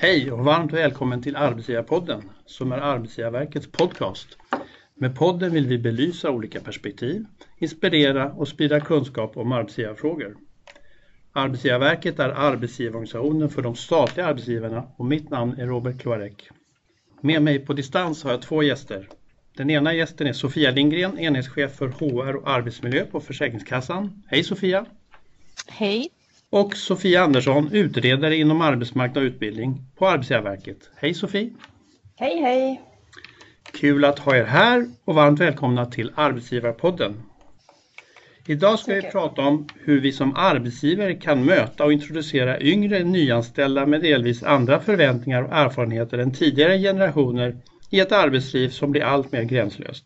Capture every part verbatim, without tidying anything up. Hej och varmt välkommen till Arbetsgivarpodden som är Arbetsgivarverkets podcast. Med podden vill vi belysa olika perspektiv, inspirera och sprida kunskap om arbetsgivarfrågor. Arbetsgivarverket är arbetsgivarorganisationen för de statliga arbetsgivarna och mitt namn är Robert Kloarek. Med mig på distans har jag två gäster. Den ena gästen är Sofia Lindgren, enhetschef för H R och arbetsmiljö på Försäkringskassan. Hej Sofia! Hej! Och Sofia Andersson, utredare inom arbetsmarknad och utbildning på Arbetsgivarverket. Hej Sofie! Hej hej! Kul att ha er här och varmt välkomna till Arbetsgivarpodden. Idag ska vi prata om hur vi som arbetsgivare kan möta och introducera yngre nyanställda med delvis andra förväntningar och erfarenheter än tidigare generationer i ett arbetsliv som blir allt mer gränslöst.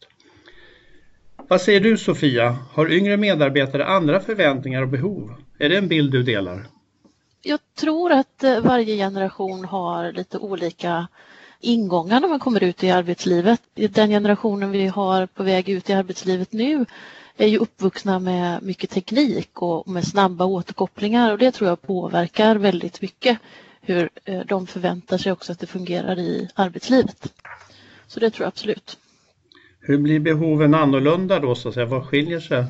Vad säger du Sofia? Har yngre medarbetare andra förväntningar och behov? Är det en bild du delar? Jag tror att varje generation har lite olika ingångar när man kommer ut i arbetslivet. Den generationen vi har på väg ut i arbetslivet nu är ju uppvuxna med mycket teknik och med snabba återkopplingar, och det tror jag påverkar väldigt mycket hur de förväntar sig också att det fungerar i arbetslivet. Så det tror jag absolut. Hur blir behoven annorlunda då så att säga? Vad skiljer sig?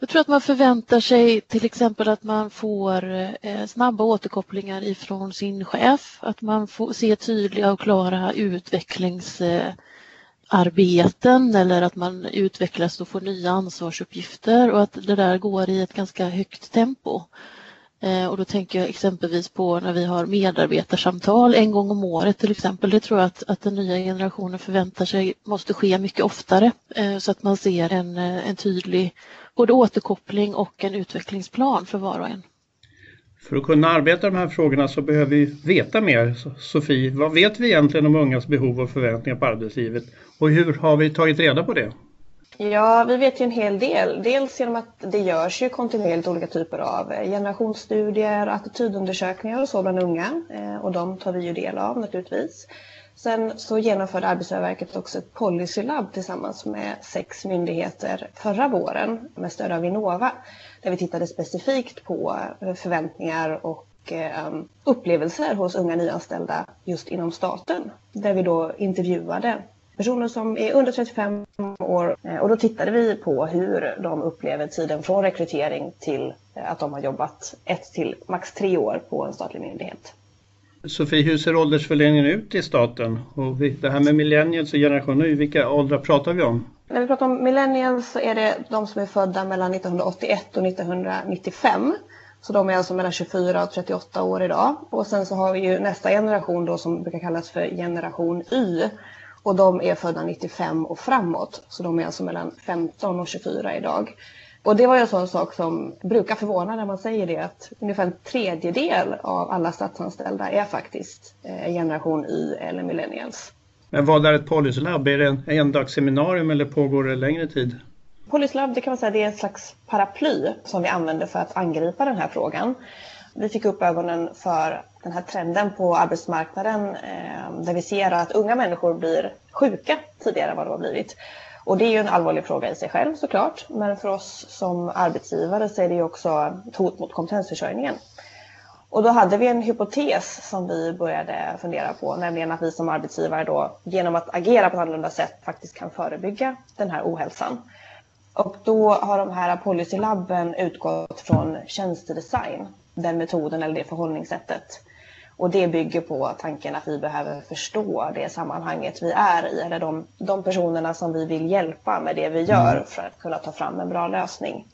Jag tror att man förväntar sig till exempel att man får snabba återkopplingar ifrån sin chef, att man får se tydliga och klara utvecklingsarbeten eller att man utvecklas och får nya ansvarsuppgifter och att det där går i ett ganska högt tempo. Och då tänker jag exempelvis på när vi har medarbetarsamtal en gång om året till exempel. Det tror jag att, att den nya generationen förväntar sig måste ske mycket oftare, så att man ser en, en tydlig både återkoppling och en utvecklingsplan för var och en. För att kunna arbeta med de här frågorna så behöver vi veta mer. Sofie, vad vet vi egentligen om ungas behov och förväntningar på arbetslivet och hur har vi tagit reda på det? Ja, vi vet ju en hel del. Dels genom att det görs ju kontinuerligt olika typer av generationsstudier, attitydundersökningar och så bland unga. Och de tar vi ju del av naturligtvis. Sen så genomförde Arbetsgivarverket också ett policylab tillsammans med sex myndigheter förra våren med stöd av Vinnova. Där vi tittade specifikt på förväntningar och upplevelser hos unga nyanställda just inom staten. Där vi då intervjuade personer som är under trettiofem år, och då tittade vi på hur de upplever tiden från rekrytering till att de har jobbat ett till max tre år på en statlig myndighet. Sofie, hur ser åldersfördelningen ut i staten? Och det här med millennials och generationer, vilka åldrar pratar vi om? När vi pratar om millennials så är det de som är födda mellan nittonhundraåttioett och nittonhundranittiofem. Så de är alltså mellan tjugofyra och trettioåtta år idag. Och sen så har vi ju nästa generation då som brukar kallas för generation Y. Och de är födda nittiofem och framåt, så de är alltså mellan femton och tjugofyra idag. Och det var ju en sån sak som brukar förvåna när man säger det, att ungefär en tredjedel av alla statsanställda är faktiskt generation Y eller millennials. Men vad är ett policylab? Är det en endagsseminarium eller pågår det längre tid? Policylab, det kan man säga, det är en slags paraply som vi använder för att angripa den här frågan. Vi fick upp ögonen för den här trenden på arbetsmarknaden där vi ser att unga människor blir sjuka tidigare än vad de har blivit. Och det är ju en allvarlig fråga i sig själv såklart. Men för oss som arbetsgivare så är det ju också ett hot mot kompetensförsörjningen. Och då hade vi en hypotes som vi började fundera på. Nämligen att vi som arbetsgivare då genom att agera på ett annorlunda sätt faktiskt kan förebygga den här ohälsan. Och då har de här policylabben utgått från tjänstedesign. Den metoden eller det förhållningssättet. Och det bygger på tanken att vi behöver förstå det sammanhanget vi är i. Eller de, de personerna som vi vill hjälpa med det vi gör för att kunna ta fram en bra lösning.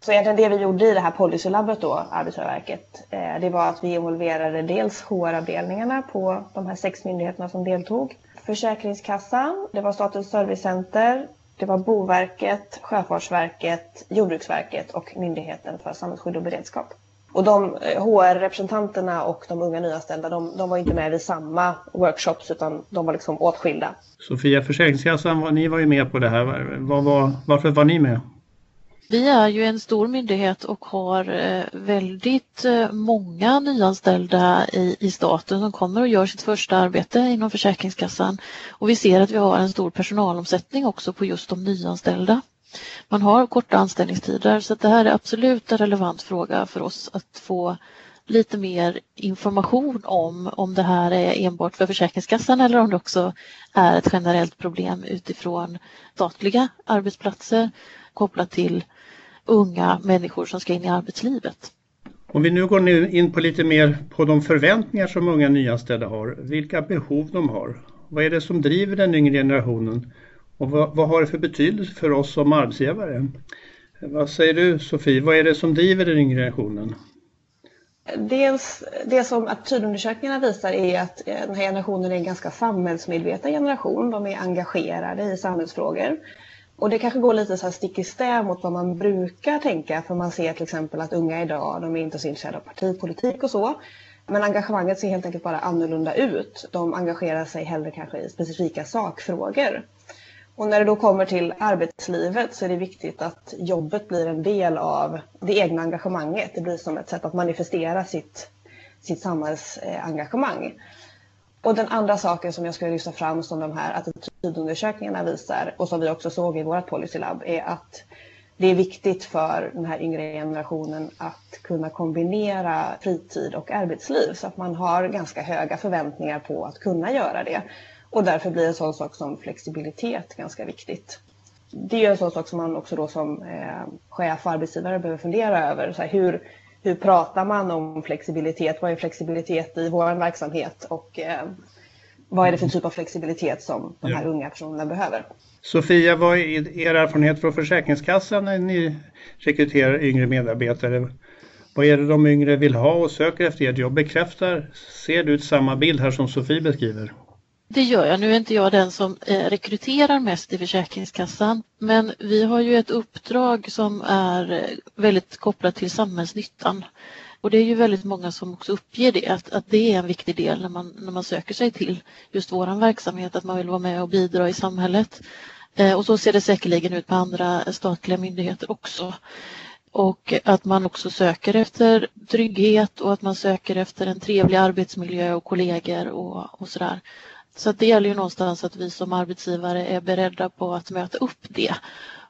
Så egentligen det vi gjorde i det här policylabbet då, Arbetsgivarverket. Det var att vi involverade dels H R-avdelningarna på de här sex myndigheterna som deltog. Försäkringskassan, det var statens servicecenter. Det var Boverket, Sjöfartsverket, Jordbruksverket och myndigheten för samhällsskydd och beredskap. Och de H R-representanterna och de unga nyanställda, de, de var inte med vid samma workshops utan de var liksom åtskilda. Sofia, Försäkringskassan, ni var ju med på det här. Var, var, varför var ni med? Vi är ju en stor myndighet och har väldigt många nyanställda i, i staten som kommer och gör sitt första arbete inom Försäkringskassan. Och vi ser att vi har en stor personalomsättning också på just de nyanställda. Man har korta anställningstider, så att det här är absolut en relevant fråga för oss att få lite mer information om om det här är enbart för Försäkringskassan eller om det också är ett generellt problem utifrån statliga arbetsplatser kopplat till unga människor som ska in i arbetslivet. Om vi nu går nu in på lite mer på de förväntningar som unga nyanställda har, vilka behov de har, vad är det som driver den yngre generationen och vad, vad har det för betydelse för oss som arbetsgivare? Vad säger du, Sofie, vad är det som driver den yngre generationen? Dels, det som attitydundersökningarna visar är att den här generationen är en ganska samhällsmedveten generation. De är engagerade i samhällsfrågor. Och det kanske går lite så här stick i stäv mot vad man brukar tänka. För man ser till exempel att unga idag, de är inte så intresserade av partipolitik och så. Men engagemanget ser helt enkelt bara annorlunda ut. De engagerar sig hellre kanske i specifika sakfrågor. Och när det då kommer till arbetslivet så är det viktigt att jobbet blir en del av det egna engagemanget. Det blir som ett sätt att manifestera sitt, sitt samhällsengagemang. Och den andra saken som jag skulle lyfta fram som de här attitydundersökningarna visar och som vi också såg i vårt policylab är att det är viktigt för den här yngre generationen att kunna kombinera fritid och arbetsliv så att man har ganska höga förväntningar på att kunna göra det. Och därför blir en sån sak som flexibilitet ganska viktigt. Det är en sån sak som man också då som chef och arbetsgivare behöver fundera över. Så här, hur, hur pratar man om flexibilitet? Vad är flexibilitet i vår verksamhet? Och eh, vad är det för typ av flexibilitet som de här ja. unga personerna behöver? Sofia, vad är er erfarenhet från Försäkringskassan när ni rekryterar yngre medarbetare? Vad är det de yngre vill ha och söker efter ert jobb? Bekräftar, ser du ut samma bild här som Sofie beskriver? Det gör jag. Nu är inte jag den som rekryterar mest i Försäkringskassan, men vi har ju ett uppdrag som är väldigt kopplat till samhällsnyttan. Och det är ju väldigt många som också uppger det, att, att det är en viktig del när man, när man söker sig till just våran verksamhet, att man vill vara med och bidra i samhället. Och så ser det säkerligen ut på andra statliga myndigheter också. Och att man också söker efter trygghet och att man söker efter en trevlig arbetsmiljö och kollegor och, och sådär. Så att det gäller ju någonstans att vi som arbetsgivare är beredda på att möta upp det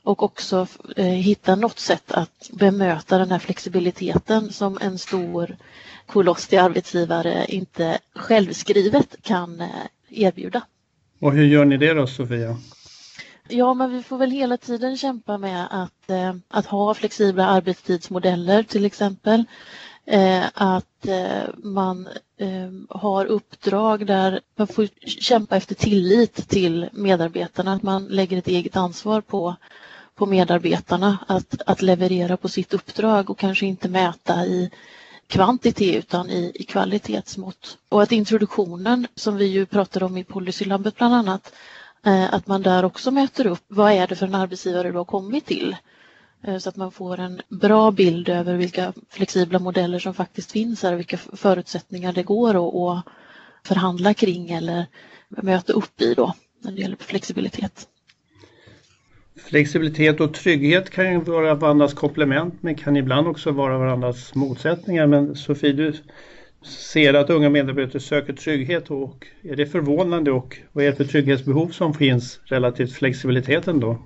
och också eh, hitta något sätt att bemöta den här flexibiliteten som en stor koloss till arbetsgivare inte självskrivet kan eh, erbjuda. Och hur gör ni det då, Sofia? Ja, men vi får väl hela tiden kämpa med att, eh, att ha flexibla arbetstidsmodeller till exempel. Eh, att eh, man eh, har uppdrag där man får kämpa efter tillit till medarbetarna, att man lägger ett eget ansvar på, på medarbetarna att, att leverera på sitt uppdrag och kanske inte mäta i kvantitet utan i, i kvalitetsmått. Och att introduktionen som vi ju pratade om i policylabbet bland annat, eh, att man där också mäter upp vad är det för en arbetsgivare du har kommit till. Så att man får en bra bild över vilka flexibla modeller som faktiskt finns här och vilka förutsättningar det går att förhandla kring eller möta upp i då när det gäller flexibilitet. Flexibilitet och trygghet kan ju vara varandras komplement men kan ibland också vara varandras motsättningar. Men Sofie, du ser att unga medarbetare söker trygghet och är det förvånande och vad är det för trygghetsbehov som finns relativt flexibiliteten då?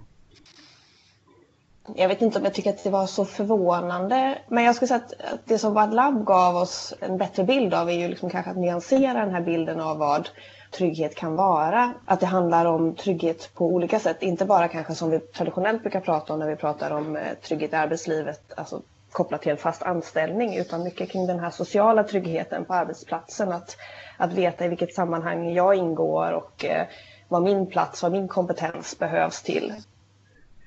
Jag vet inte om jag tycker att det var så förvånande, men jag skulle säga att det som vårt labb gav oss en bättre bild av är ju liksom kanske att nyansera den här bilden av vad trygghet kan vara. Att det handlar om trygghet på olika sätt, inte bara kanske som vi traditionellt brukar prata om när vi pratar om trygghet i arbetslivet, alltså kopplat till en fast anställning, utan mycket kring den här sociala tryggheten på arbetsplatsen, att, att veta i vilket sammanhang jag ingår och eh, vad min plats, vad min kompetens behövs till.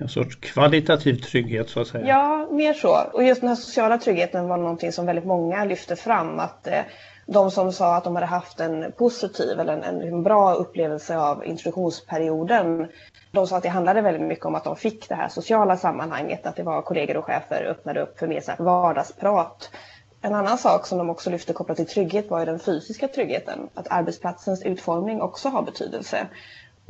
En sorts kvalitativ trygghet så att säga. Ja, mer så. Och just den här sociala tryggheten var någonting som väldigt många lyfte fram. Att eh, de som sa att de hade haft en positiv eller en, en bra upplevelse av introduktionsperioden. De sa att det handlade väldigt mycket om att de fick det här sociala sammanhanget. Att det var kollegor och chefer öppnade upp för mer så här vardagsprat. En annan sak som de också lyfte kopplat till trygghet var ju den fysiska tryggheten. Att arbetsplatsens utformning också har betydelse.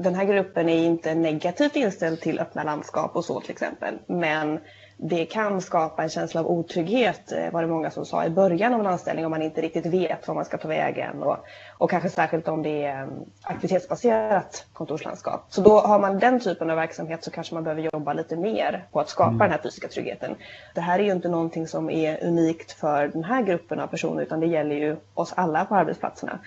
den här gruppen är inte negativt inställd till öppna landskap och så till exempel. Men det kan skapa en känsla av otrygghet, var det många som sa i början av en anställning, om man inte riktigt vet vad man ska ta vägen. Och, och kanske särskilt om det är aktivitetsbaserat kontorslandskap. Så då har man den typen av verksamhet så kanske man behöver jobba lite mer på att skapa mm. den här fysiska tryggheten. Det här är ju inte någonting som är unikt för den här gruppen av personer, utan det gäller ju oss alla på arbetsplatserna.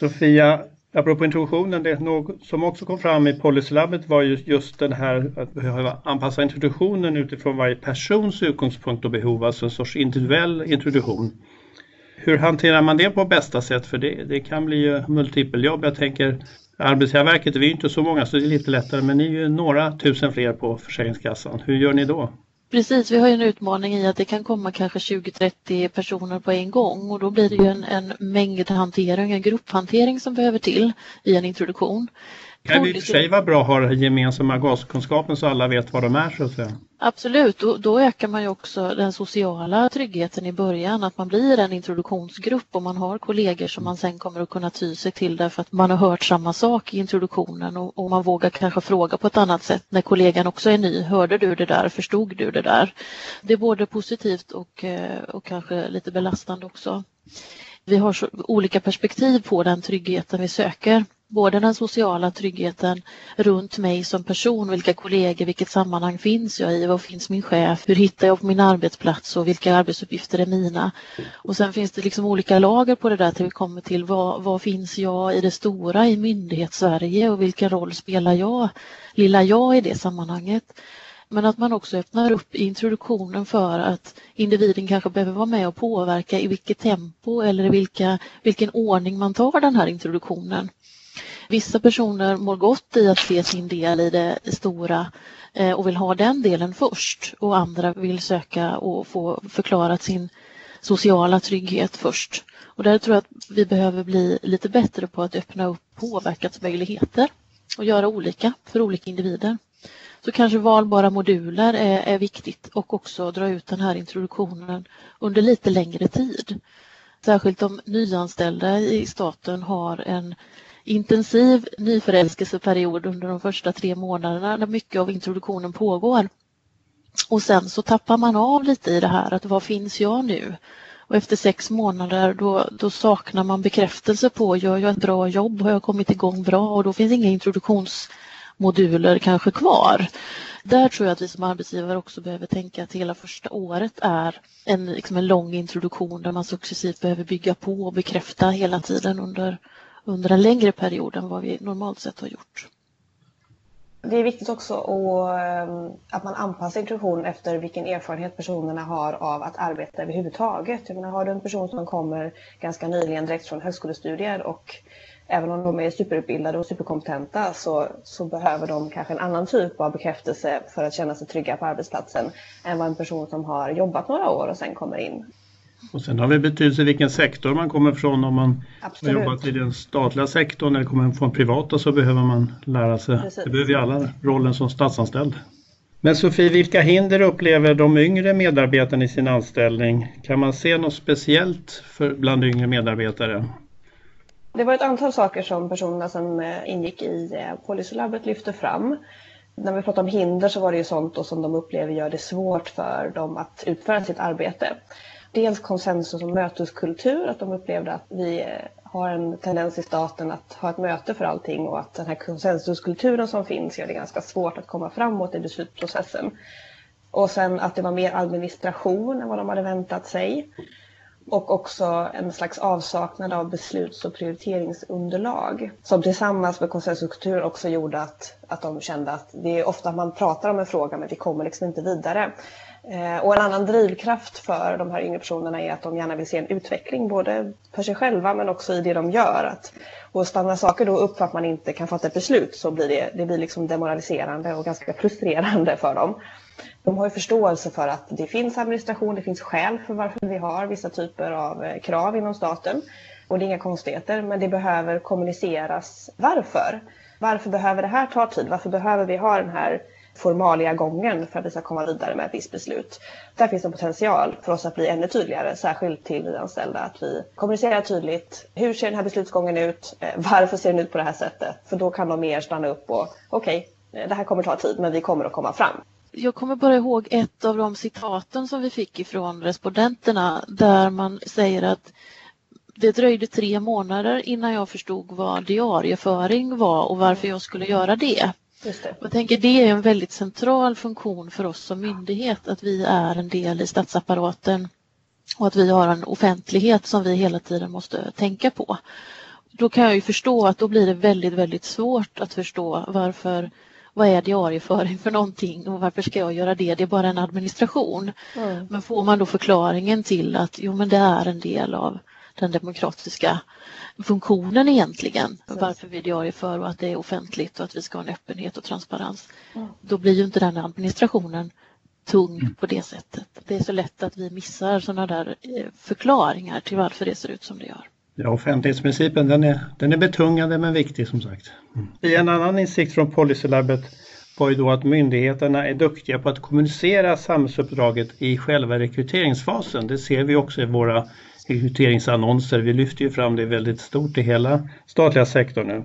Sofia, apropå introduktionen, det något som också kom fram i policylabbet var ju just den här att behöva anpassa introduktionen utifrån varje persons utgångspunkt och behov, alltså en sorts individuell introduktion. Hur hanterar man det på bästa sätt? För det, det kan bli multipeljobb. Jag tänker, Arbetsgivarverket, vi är ju inte så många så det är lite lättare, men ni är ju några tusen fler på Försäkringskassan. Hur gör ni då? Precis, vi har ju en utmaning i att det kan komma kanske tjugo till trettio personer på en gång och då blir det ju en, en mängdhantering, en grupphantering som behöver till i en introduktion. Kan vi i och för sig vara bra att ha gemensamma gaskunskapen så alla vet vad de är så att säga? Absolut, och då ökar man ju också den sociala tryggheten i början, att man blir en introduktionsgrupp och man har kollegor som man sen kommer att kunna ty sig till därför att man har hört samma sak i introduktionen och, och man vågar kanske fråga på ett annat sätt när kollegan också är ny. Hörde du det där? Förstod du det där? Det är både positivt och, och kanske lite belastande också. Vi har så olika perspektiv på den tryggheten vi söker. Både den sociala tryggheten runt mig som person, vilka kollegor, vilket sammanhang finns jag i, vad finns min chef, hur hittar jag på min arbetsplats och vilka arbetsuppgifter är mina. Och sen finns det liksom olika lager på det där till vi kommer till vad, vad finns jag i det stora i myndighetssverige och vilken roll spelar jag, lilla jag i det sammanhanget. Men att man också öppnar upp introduktionen för att individen kanske behöver vara med och påverka i vilket tempo eller i vilka, vilken ordning man tar den här introduktionen. Vissa personer mår gott i att se sin del i det stora och vill ha den delen först och andra vill söka och få förklarat sin sociala trygghet först. Och där tror jag att vi behöver bli lite bättre på att öppna upp påverkansmöjligheter och göra olika för olika individer. Så kanske valbara moduler är, är viktigt och också dra ut den här introduktionen under lite längre tid. Särskilt om nyanställda i staten har en intensiv nyförälskelseperiod under de första tre månaderna när mycket av introduktionen pågår. Och sen så tappar man av lite i det här att vad finns jag nu? Och efter sex månader då, då saknar man bekräftelse på gör jag ett bra jobb, har jag kommit igång bra och då finns inga introduktionsmoduler kanske kvar. Där tror jag att vi som arbetsgivare också behöver tänka att hela första året är en, liksom en lång introduktion där man successivt behöver bygga på och bekräfta hela tiden under under en längre period än vad vi normalt sett har gjort. Det är viktigt också att man anpassar introduktionen efter vilken erfarenhet personerna har av att arbeta överhuvudtaget. Jag menar, har du en person som kommer ganska nyligen direkt från högskolestudier och även om de är superutbildade och superkompetenta så, så behöver de kanske en annan typ av bekräftelse för att känna sig trygga på arbetsplatsen än vad en person som har jobbat några år och sen kommer in. Och sen har vi betydelse vilken sektor man kommer från. Om man Absolut. har jobbat i den statliga sektorn eller kommer från privata så behöver man lära sig. Precis. Det behöver ju alla rollen som statsanställd. Men Sofie, vilka hinder upplever de yngre medarbetarna i sin anställning? Kan man se något speciellt för bland yngre medarbetare? Det var ett antal saker som personerna som ingick i policylabbet lyfte fram. När vi pratade om hinder så var det ju sånt då som de upplever gör det svårt för dem att utföra sitt arbete. Dels konsensus och möteskultur, att de upplevde att vi har en tendens i staten att ha ett möte för allting och att den här konsensuskulturen som finns gör det ganska svårt att komma framåt i beslutsprocessen. Och sen att det var mer administration än vad de hade väntat sig och också en slags avsaknad av besluts- och prioriteringsunderlag som tillsammans med konsensuskulturen också gjorde att, att de kände att det är ofta man pratar om en fråga men vi kommer liksom inte vidare. Och en annan drivkraft för de här yngre personerna är att de gärna vill se en utveckling både för sig själva men också i det de gör. Att, och stanna saker då upp för att man inte kan fatta ett beslut så blir det, det blir liksom demoraliserande och ganska frustrerande för dem. De har ju förståelse för att det finns administration, det finns skäl för varför vi har vissa typer av krav inom staten. Och det är inga konstigheter men det behöver kommuniceras varför. Varför behöver det här ta tid? Varför behöver vi ha den här formalia gången för att vi ska komma vidare med ett visst beslut. Där finns en potential för oss att bli ännu tydligare, särskilt till nyanställda, att vi kommunicerar tydligt. Hur ser den här beslutsgången ut? Varför ser den ut på det här sättet? För då kan de mer stanna upp och okej, okay, det här kommer ta tid men vi kommer att komma fram. Jag kommer bara ihåg ett av de citaten som vi fick ifrån respondenterna där man säger att det dröjde tre månader innan jag förstod vad diarieföring var och varför jag skulle göra det. Just det. Jag tänker det är en väldigt central funktion för oss som myndighet att vi är en del i statsapparaten och att vi har en offentlighet som vi hela tiden måste tänka på. Då kan jag ju förstå att då blir det väldigt, väldigt svårt att förstå varför, vad är diarieföring för någonting och varför ska jag göra det? Det är bara en administration. Mm. Men får man då förklaringen till att jo, men det är en del av den demokratiska funktionen egentligen. Precis. Varför vi diarieför och att det är offentligt och att vi ska ha en öppenhet och transparens. Mm. Då blir ju inte den administrationen tung på det sättet. Det är så lätt att vi missar sådana där förklaringar till varför det ser ut som det gör. Ja, offentlighetsprincipen den är, den är betungande men viktig som sagt. Mm. I en annan insikt från Policylabbet var ju då att myndigheterna är duktiga på att kommunicera samhällsuppdraget i själva rekryteringsfasen. Det ser vi också i våra rekryteringsannonser. Vi lyfter ju fram det väldigt stort i hela statliga sektorn nu.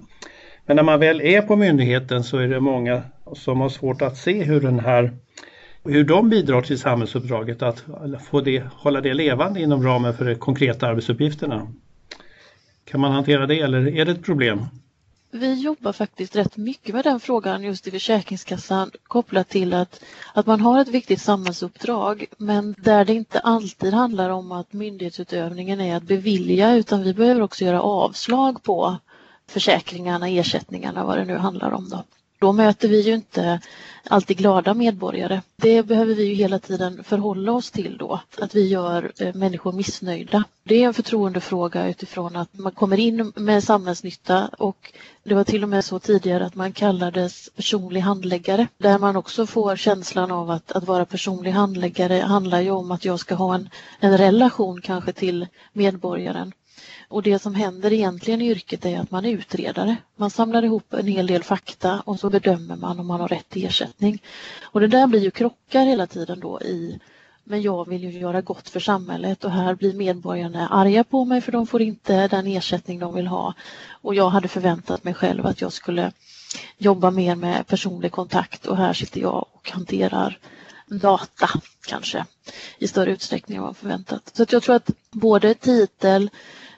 Men när man väl är på myndigheten så är det många som har svårt att se hur, den här, hur de bidrar till samhällsuppdraget att få det, hålla det levande inom ramen för de konkreta arbetsuppgifterna. Kan man hantera det eller är det ett problem? Vi jobbar faktiskt rätt mycket med den frågan just i Försäkringskassan kopplat till att, att man har ett viktigt samhällsuppdrag men där det inte alltid handlar om att myndighetsutövningen är att bevilja utan vi behöver också göra avslag på försäkringarna, ersättningarna, vad det nu handlar om då. Då möter vi ju inte alltid glada medborgare. Det behöver vi ju hela tiden förhålla oss till då. Att vi gör människor missnöjda. Det är en förtroendefråga utifrån att man kommer in med samhällsnytta och det var till och med så tidigare att man kallades personlig handläggare. Där man också får känslan av att, att vara personlig handläggare handlar ju om att jag ska ha en, en relation kanske till medborgaren. Och det som händer egentligen i yrket är att man är utredare. Man samlar ihop en hel del fakta och så bedömer man om man har rätt till ersättning. Och det där blir ju krockar hela tiden då i, men jag vill ju göra gott för samhället och här blir medborgarna arga på mig för de får inte den ersättning de vill ha. Och jag hade förväntat mig själv att jag skulle jobba mer med personlig kontakt och här sitter jag och hanterar data kanske i större utsträckning än vad förväntat. Så att jag tror att både titel,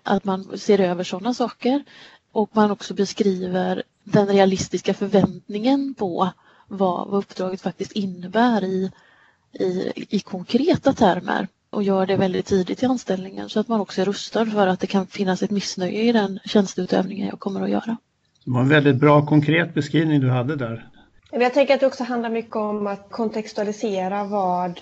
att man ser över sådana saker och man också beskriver den realistiska förväntningen på vad, vad uppdraget faktiskt innebär i, i, i konkreta termer och gör det väldigt tidigt i anställningen så att man också är rustad för att det kan finnas ett missnöje i den tjänsteutövningen jag kommer att göra. Det var en väldigt bra konkret beskrivning du hade där. Jag tänker att det också handlar mycket om att kontextualisera vad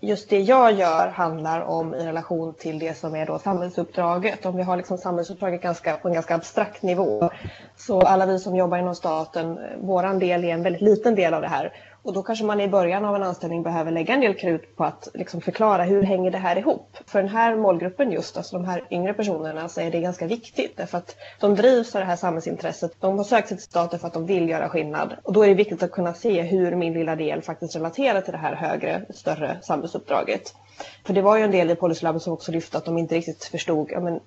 just det jag gör handlar om i relation till det som är då samhällsuppdraget. Om vi har liksom samhällsuppdraget ganska, på en ganska abstrakt nivå så alla vi som jobbar inom staten, våran del är en väldigt liten del av det här. Och då kanske man i början av en anställning behöver lägga en del krut på att liksom förklara hur hänger det här ihop. För den här målgruppen just, alltså de här yngre personerna, så är det ganska viktigt. Därför att de drivs av det här samhällsintresset. De har sökt sig till staten för att de vill göra skillnad. Och då är det viktigt att kunna se hur min lilla del faktiskt relaterar till det här högre, större samhällsuppdraget. För det var ju en del i Policylabbet som också lyfte att de inte riktigt förstod ja, men,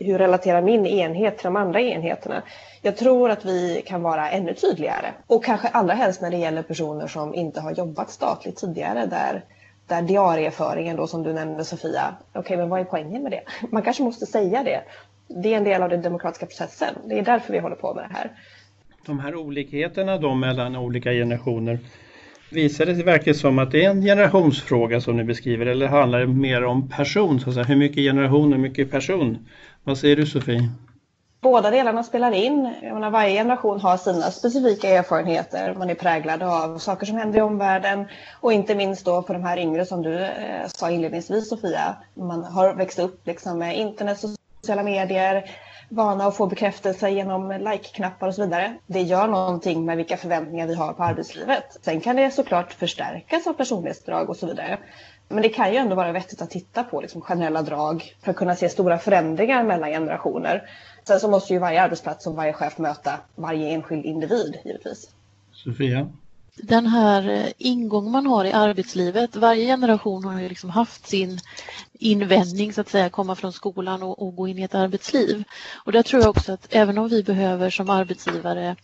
hur relaterar min enhet till de andra enheterna. Jag tror att vi kan vara ännu tydligare och kanske allra helst när det gäller personer som inte har jobbat statligt tidigare där, där diarieföringen då som du nämnde Sofia, okej okay, men vad är poängen med det? Man kanske måste säga det. Det är en del av den demokratiska processen. Det är därför vi håller på med det här. De här olikheterna då mellan olika generationer. Visar det sig verkligen som att det är en generationsfråga som ni beskriver eller handlar det mer om person? Så att säga, hur mycket generation och hur mycket person? Vad säger du Sofie? Båda delarna spelar in. Jag menar, varje generation har sina specifika erfarenheter. Man är präglad av saker som händer i omvärlden. Och inte minst då för de här yngre som du eh, sa inledningsvis Sofia. Man har växt upp liksom, med internet och sociala medier. Vana att få bekräftelse genom like-knappar och så vidare. Det gör någonting med vilka förväntningar vi har på arbetslivet. Sen kan det såklart förstärkas av personlighetsdrag och så vidare. Men det kan ju ändå vara vettigt att titta på liksom, generella drag för att kunna se stora förändringar mellan generationer. Sen så måste ju varje arbetsplats och varje chef möta varje enskild individ givetvis. Sofia? den här ingång man har i arbetslivet. Varje generation har ju liksom haft sin invändning, så att säga, komma från skolan och, och gå in i ett arbetsliv. Och där tror jag också att även om vi behöver som arbetsgivare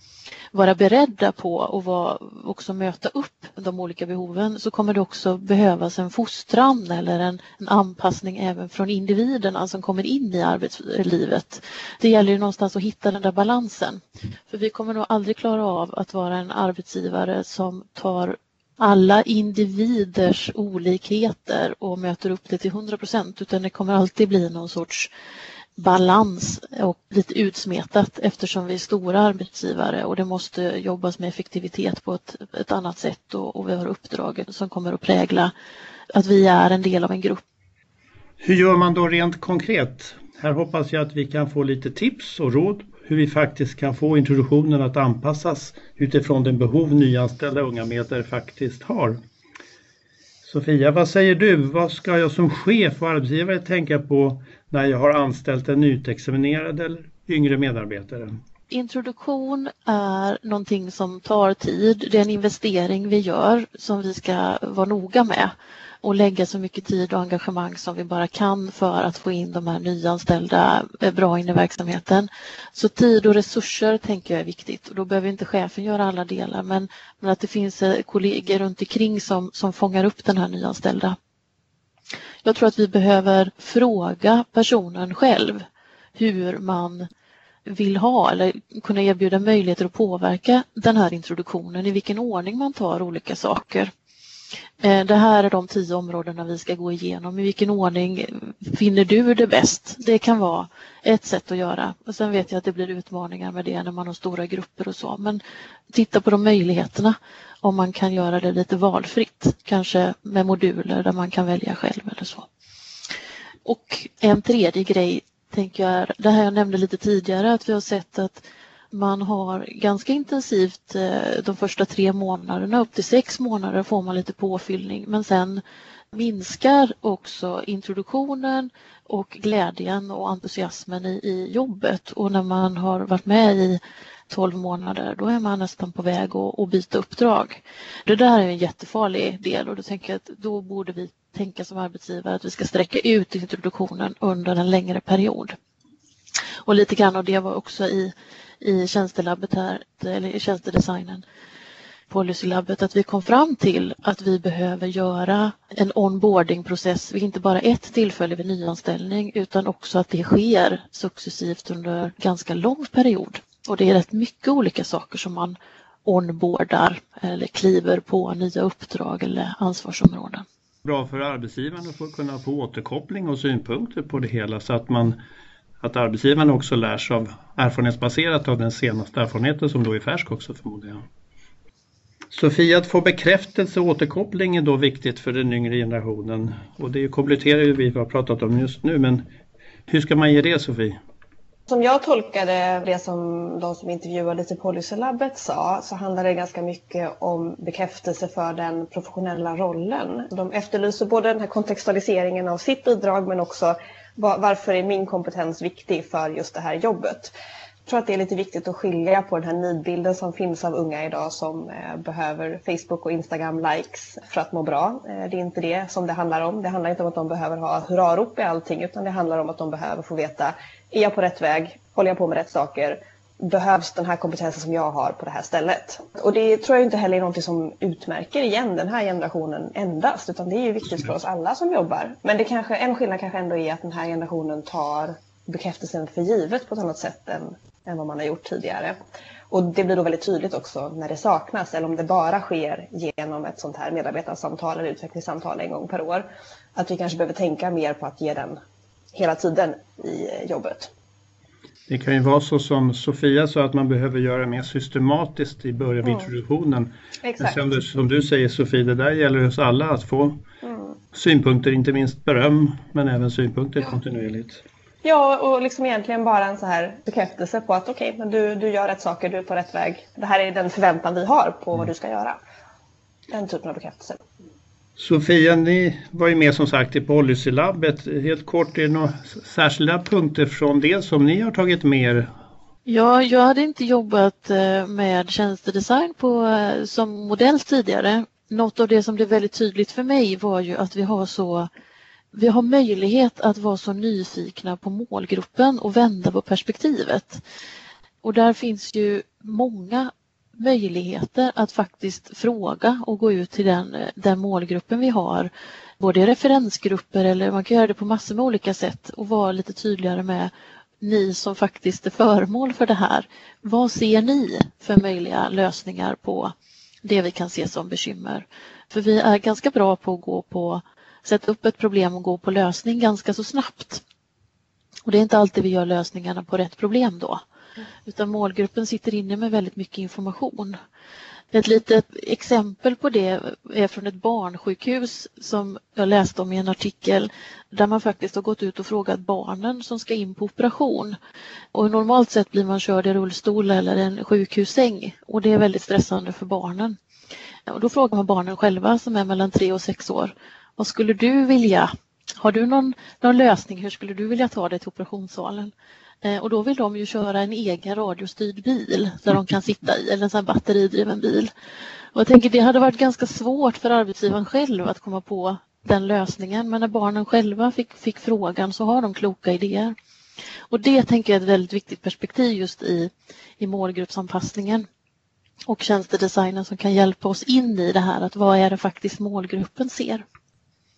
vara beredda på och var, också möta upp de olika behoven, så kommer det också behövas en fostran eller en, en anpassning även från individerna som kommer in i arbetslivet. Det gäller ju någonstans att hitta den där balansen. För vi kommer nog aldrig klara av att vara en arbetsgivare som tar alla individers olikheter och möter upp det till hundra procent, utan det kommer alltid bli någon sorts balans och lite utsmetat, eftersom vi är stora arbetsgivare och det måste jobbas med effektivitet på ett, ett annat sätt, och, och vi har uppdrag som kommer att prägla att vi är en del av en grupp. Hur gör man då rent konkret? Här hoppas jag att vi kan få lite tips och råd hur vi faktiskt kan få introduktionen att anpassas utifrån den behov nyanställda unga medarbetare faktiskt har. Sofia, vad säger du? Vad ska jag som chef och arbetsgivare tänka på när jag har anställt en nyutexaminerad eller yngre medarbetare? Introduktion är någonting som tar tid. Det är en investering vi gör som vi ska vara noga med och lägga så mycket tid och engagemang som vi bara kan för att få in de här nyanställda bra in i verksamheten. Så tid och resurser tänker jag är viktigt, och då behöver inte chefen göra alla delar, men, men att det finns kollegor runt omkring som, som fångar upp den här nyanställda. Jag tror att vi behöver fråga personen själv hur man vill ha eller kunna erbjuda möjligheter att påverka den här introduktionen, i vilken ordning man tar olika saker. Det här är de tio områdena vi ska gå igenom. I vilken ordning finner du det bäst? Det kan vara ett sätt att göra. Och sen vet jag att det blir utmaningar med det när man har stora grupper och så. Men titta på de möjligheterna, om man kan göra det lite valfritt. Kanske med moduler där man kan välja själv eller så. Och en tredje grej tänker jag är, det här jag nämnde lite tidigare, att vi har sett att man har ganska intensivt de första tre månaderna, upp till sex månader får man lite påfyllning. Men sen minskar också introduktionen och glädjen och entusiasmen i, i jobbet. Och när man har varit med i tolv månader, då är man nästan på väg att, att byta uppdrag. Det där är en jättefarlig del, och då tänker jag att då borde vi tänka som arbetsgivare att vi ska sträcka ut introduktionen under en längre period. Och lite grann av det var också i i tjänstelabbet här, eller i tjänstedesignen, policylabbet, att vi kom fram till att vi behöver göra en onboardingprocess vid inte bara ett tillfälle vid nyanställning, utan också att det sker successivt under ganska lång period. Och det är rätt mycket olika saker som man onboardar eller kliver på nya uppdrag eller ansvarsområden. Bra för arbetsgivaren att få kunna få återkoppling och synpunkter på det hela, så att man Att arbetsgivaren också lärs av erfarenhetsbaserat av den senaste erfarenheten som då är färsk också, förmodligen. Sofia, att få bekräftelse och återkoppling är då viktigt för den yngre generationen. Och det kompletterar ju vi har pratat om just nu, men hur ska man ge det, Sofie? Som jag tolkade det som de som intervjuades i Policylabbet sa, så handlar det ganska mycket om bekräftelse för den professionella rollen. De efterlyser både den här kontextualiseringen av sitt bidrag, men också varför är min kompetens viktig för just det här jobbet? Jag tror att det är lite viktigt att skilja på den här nidbilden som finns av unga idag som behöver Facebook och Instagram likes för att må bra. Det är inte det som det handlar om. Det handlar inte om att de behöver ha hurrarop i allting, utan det handlar om att de behöver få veta, är jag på rätt väg? Håller jag på med rätt saker? Behövs den här kompetensen som jag har på det här stället? Och det tror jag inte heller är något som utmärker igen den här generationen endast, utan det är ju viktigt för oss alla som jobbar. Men det kanske, en skillnad kanske ändå är att den här generationen tar bekräftelsen för givet på ett annat sätt än, än vad man har gjort tidigare. Och det blir då väldigt tydligt också när det saknas, eller om det bara sker genom ett sånt här medarbetarsamtal eller utvecklingssamtal en gång per år. Att vi kanske behöver tänka mer på att ge den hela tiden i jobbet. Det kan ju vara så som Sofia sa, att man behöver göra mer systematiskt i början av mm. introduktionen. Exakt. Men sen, som du säger, Sofie, det där gäller hos alla att få mm. synpunkter, inte minst beröm, men även synpunkter ja. kontinuerligt. Ja, och liksom egentligen bara en så här bekräftelse på att okej, okay, men du, du gör rätt saker, du är på rätt väg. Det här är den förväntan vi har på mm. vad du ska göra. Den typen av bekräftelse. Sofia, ni var ju med som sagt i Policylabbet. Helt kort, är det några särskilda punkter från det som ni har tagit med er Ja, jag hade inte jobbat med tjänstedesign på, som modell tidigare. Något av det som blev väldigt tydligt för mig var ju att vi har, så, vi har möjlighet att vara så nyfikna på målgruppen och vända på perspektivet. Och där finns ju många möjligheter att faktiskt fråga och gå ut till den, den målgruppen vi har. Både i referensgrupper eller man kan göra det på massor med olika sätt och vara lite tydligare med ni som faktiskt är föremål för det här. Vad ser ni för möjliga lösningar på det vi kan se som bekymmer? För vi är ganska bra på att gå på, sätta upp ett problem och gå på lösning ganska så snabbt. Och det är inte alltid vi gör lösningarna på rätt problem då. Utan målgruppen sitter inne med väldigt mycket information. Ett litet exempel på det är från ett barnsjukhus som jag läste om i en artikel där man faktiskt har gått ut och frågat barnen som ska in på operation. Och normalt sett blir man körd i rullstol eller en sjukhussäng och det är väldigt stressande för barnen. Och då frågar man barnen själva som är mellan tre och sex år. Vad skulle du vilja? Har du någon, någon lösning? Hur skulle du vilja ta dig till operationssalen? Och då vill de ju köra en egen radiostyrd bil där de kan sitta i, eller en sån här batteridriven bil. Och jag tänker det hade varit ganska svårt för arbetsgivaren själv att komma på den lösningen. Men när barnen själva fick, fick frågan så har de kloka idéer. Och det tänker jag är ett väldigt viktigt perspektiv just i, i målgruppsanpassningen. Och tjänstedesignen som kan hjälpa oss in i det här, att vad är det faktiskt målgruppen ser.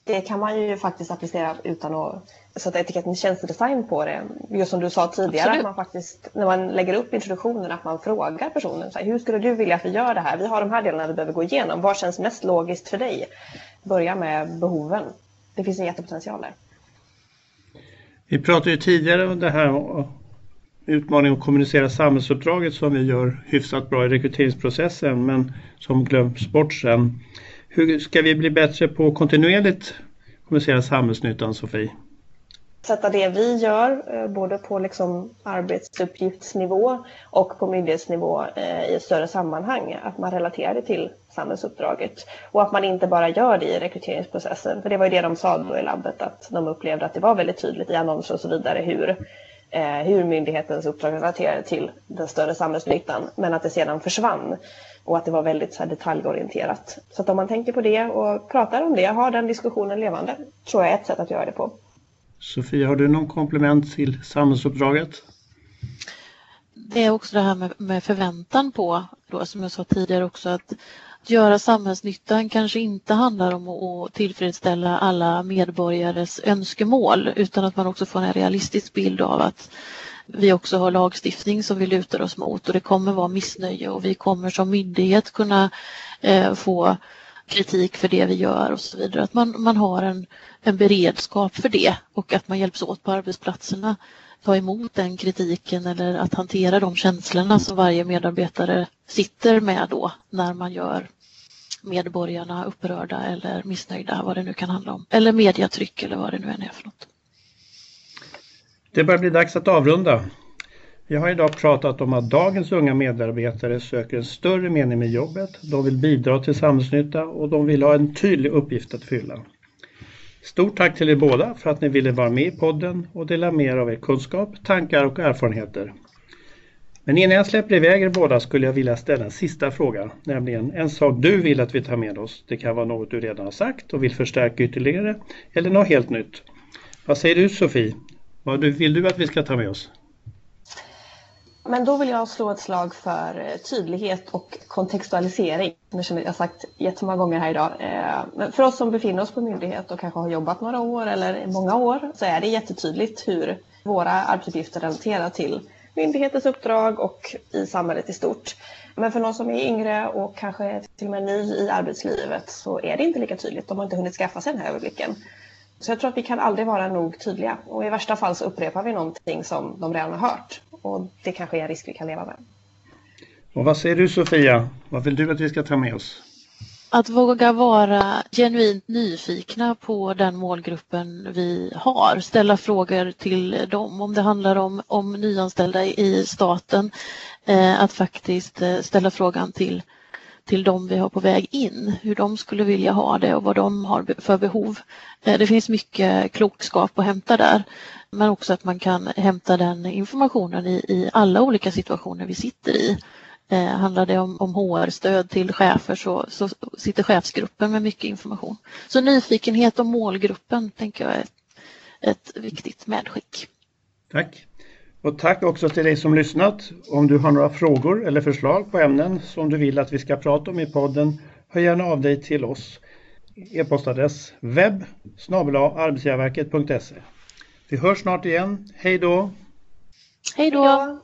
Det kan man ju faktiskt applicera utan att sätta etiketten tjänstedesign på det. Just som du sa tidigare, att man faktiskt, när man lägger upp introduktionen, att man frågar personen. Så här, hur skulle du vilja att vi gör det här? Vi har de här delarna vi behöver gå igenom. Vad känns mest logiskt för dig? Börja med behoven. Det finns en jättepotential där. Vi pratade ju tidigare om det här utmaningen att kommunicera samhällsuppdraget som vi gör hyfsat bra i rekryteringsprocessen men som glöms bort sen. Hur ska vi bli bättre på kontinuerligt kommunicera samhällsnyttan, Sofie? Sätta det vi gör både på liksom arbetsuppgiftsnivå och på myndighetsnivå i större sammanhang. Att man relaterar det till samhällsuppdraget och att man inte bara gör det i rekryteringsprocessen. För det var ju det de sa då i labbet, att de upplevde att det var väldigt tydligt i annonser och så vidare hur, hur myndighetens uppdrag relaterade till den större samhällsnyttan men att det sedan försvann. Och att det var väldigt så här detaljorienterat. Så att om man tänker på det och pratar om det, har den diskussionen levande, tror jag är ett sätt att göra det på. Sofia, har du någon komplement till samhällsuppdraget? Det är också det här med, med förväntan på, då, som jag sa tidigare också, att, att göra samhällsnyttan kanske inte handlar om att tillfredsställa alla medborgares önskemål, utan att man också får en realistisk bild av att vi också har lagstiftning som vi lutar oss mot och det kommer vara missnöje och vi kommer som myndighet kunna eh, få kritik för det vi gör och så vidare. Att man, man har en, en beredskap för det och att man hjälps åt på arbetsplatserna. Ta emot den kritiken eller att hantera de känslorna som varje medarbetare sitter med då när man gör medborgarna upprörda eller missnöjda, vad det nu kan handla om. Eller mediatryck eller vad det nu än är för något. Det börjar bli dags att avrunda. Vi har idag pratat om att dagens unga medarbetare söker en större mening med jobbet. De vill bidra till samhällsnytta och de vill ha en tydlig uppgift att fylla. Stort tack till er båda för att ni ville vara med i podden och dela mer av er kunskap, tankar och erfarenheter. Men innan jag släpper iväg er båda skulle jag vilja ställa en sista fråga. Nämligen en sak du vill att vi tar med oss. Det kan vara något du redan har sagt och vill förstärka ytterligare eller något helt nytt. Vad säger du, Sofie? Vad vill du att vi ska ta med oss? Men då vill jag slå ett slag för tydlighet och kontextualisering. Det som jag har sagt jättemånga gånger här idag. Men för oss som befinner oss på myndighet och kanske har jobbat några år eller många år så är det jättetydligt hur våra arbetsuppgifter relaterar till myndighetens uppdrag och i samhället i stort. Men för någon som är yngre och kanske till och med ny i arbetslivet så är det inte lika tydligt. De har inte hunnit skaffa sig den här överblicken. Så jag tror att vi kan aldrig vara nog tydliga och i värsta fall så upprepar vi någonting som de redan har hört och det kanske är en risk vi kan leva med. Och vad säger du, Sofia? Vad vill du att vi ska ta med oss? Att våga vara genuint nyfikna på den målgruppen vi har. Ställa frågor till dem om det handlar om, om nyanställda i staten. Eh, att faktiskt ställa frågan till till de vi har på väg in, hur de skulle vilja ha det och vad de har för behov. Det finns mycket klokskap att hämta där, men också att man kan hämta den informationen i, i alla olika situationer vi sitter i. Eh, handlar det om, om H R-stöd till chefer så, så sitter chefsgruppen med mycket information. Så nyfikenhet om målgruppen tänker jag är ett, ett viktigt medskick. Tack. Och tack också till dig som lyssnat. Om du har några frågor eller förslag på ämnen som du vill att vi ska prata om i podden, hör gärna av dig till oss. E-postadress webb snabel-a arbetsgivarverket punkt se. Vi hörs snart igen. Hej då! Hej då!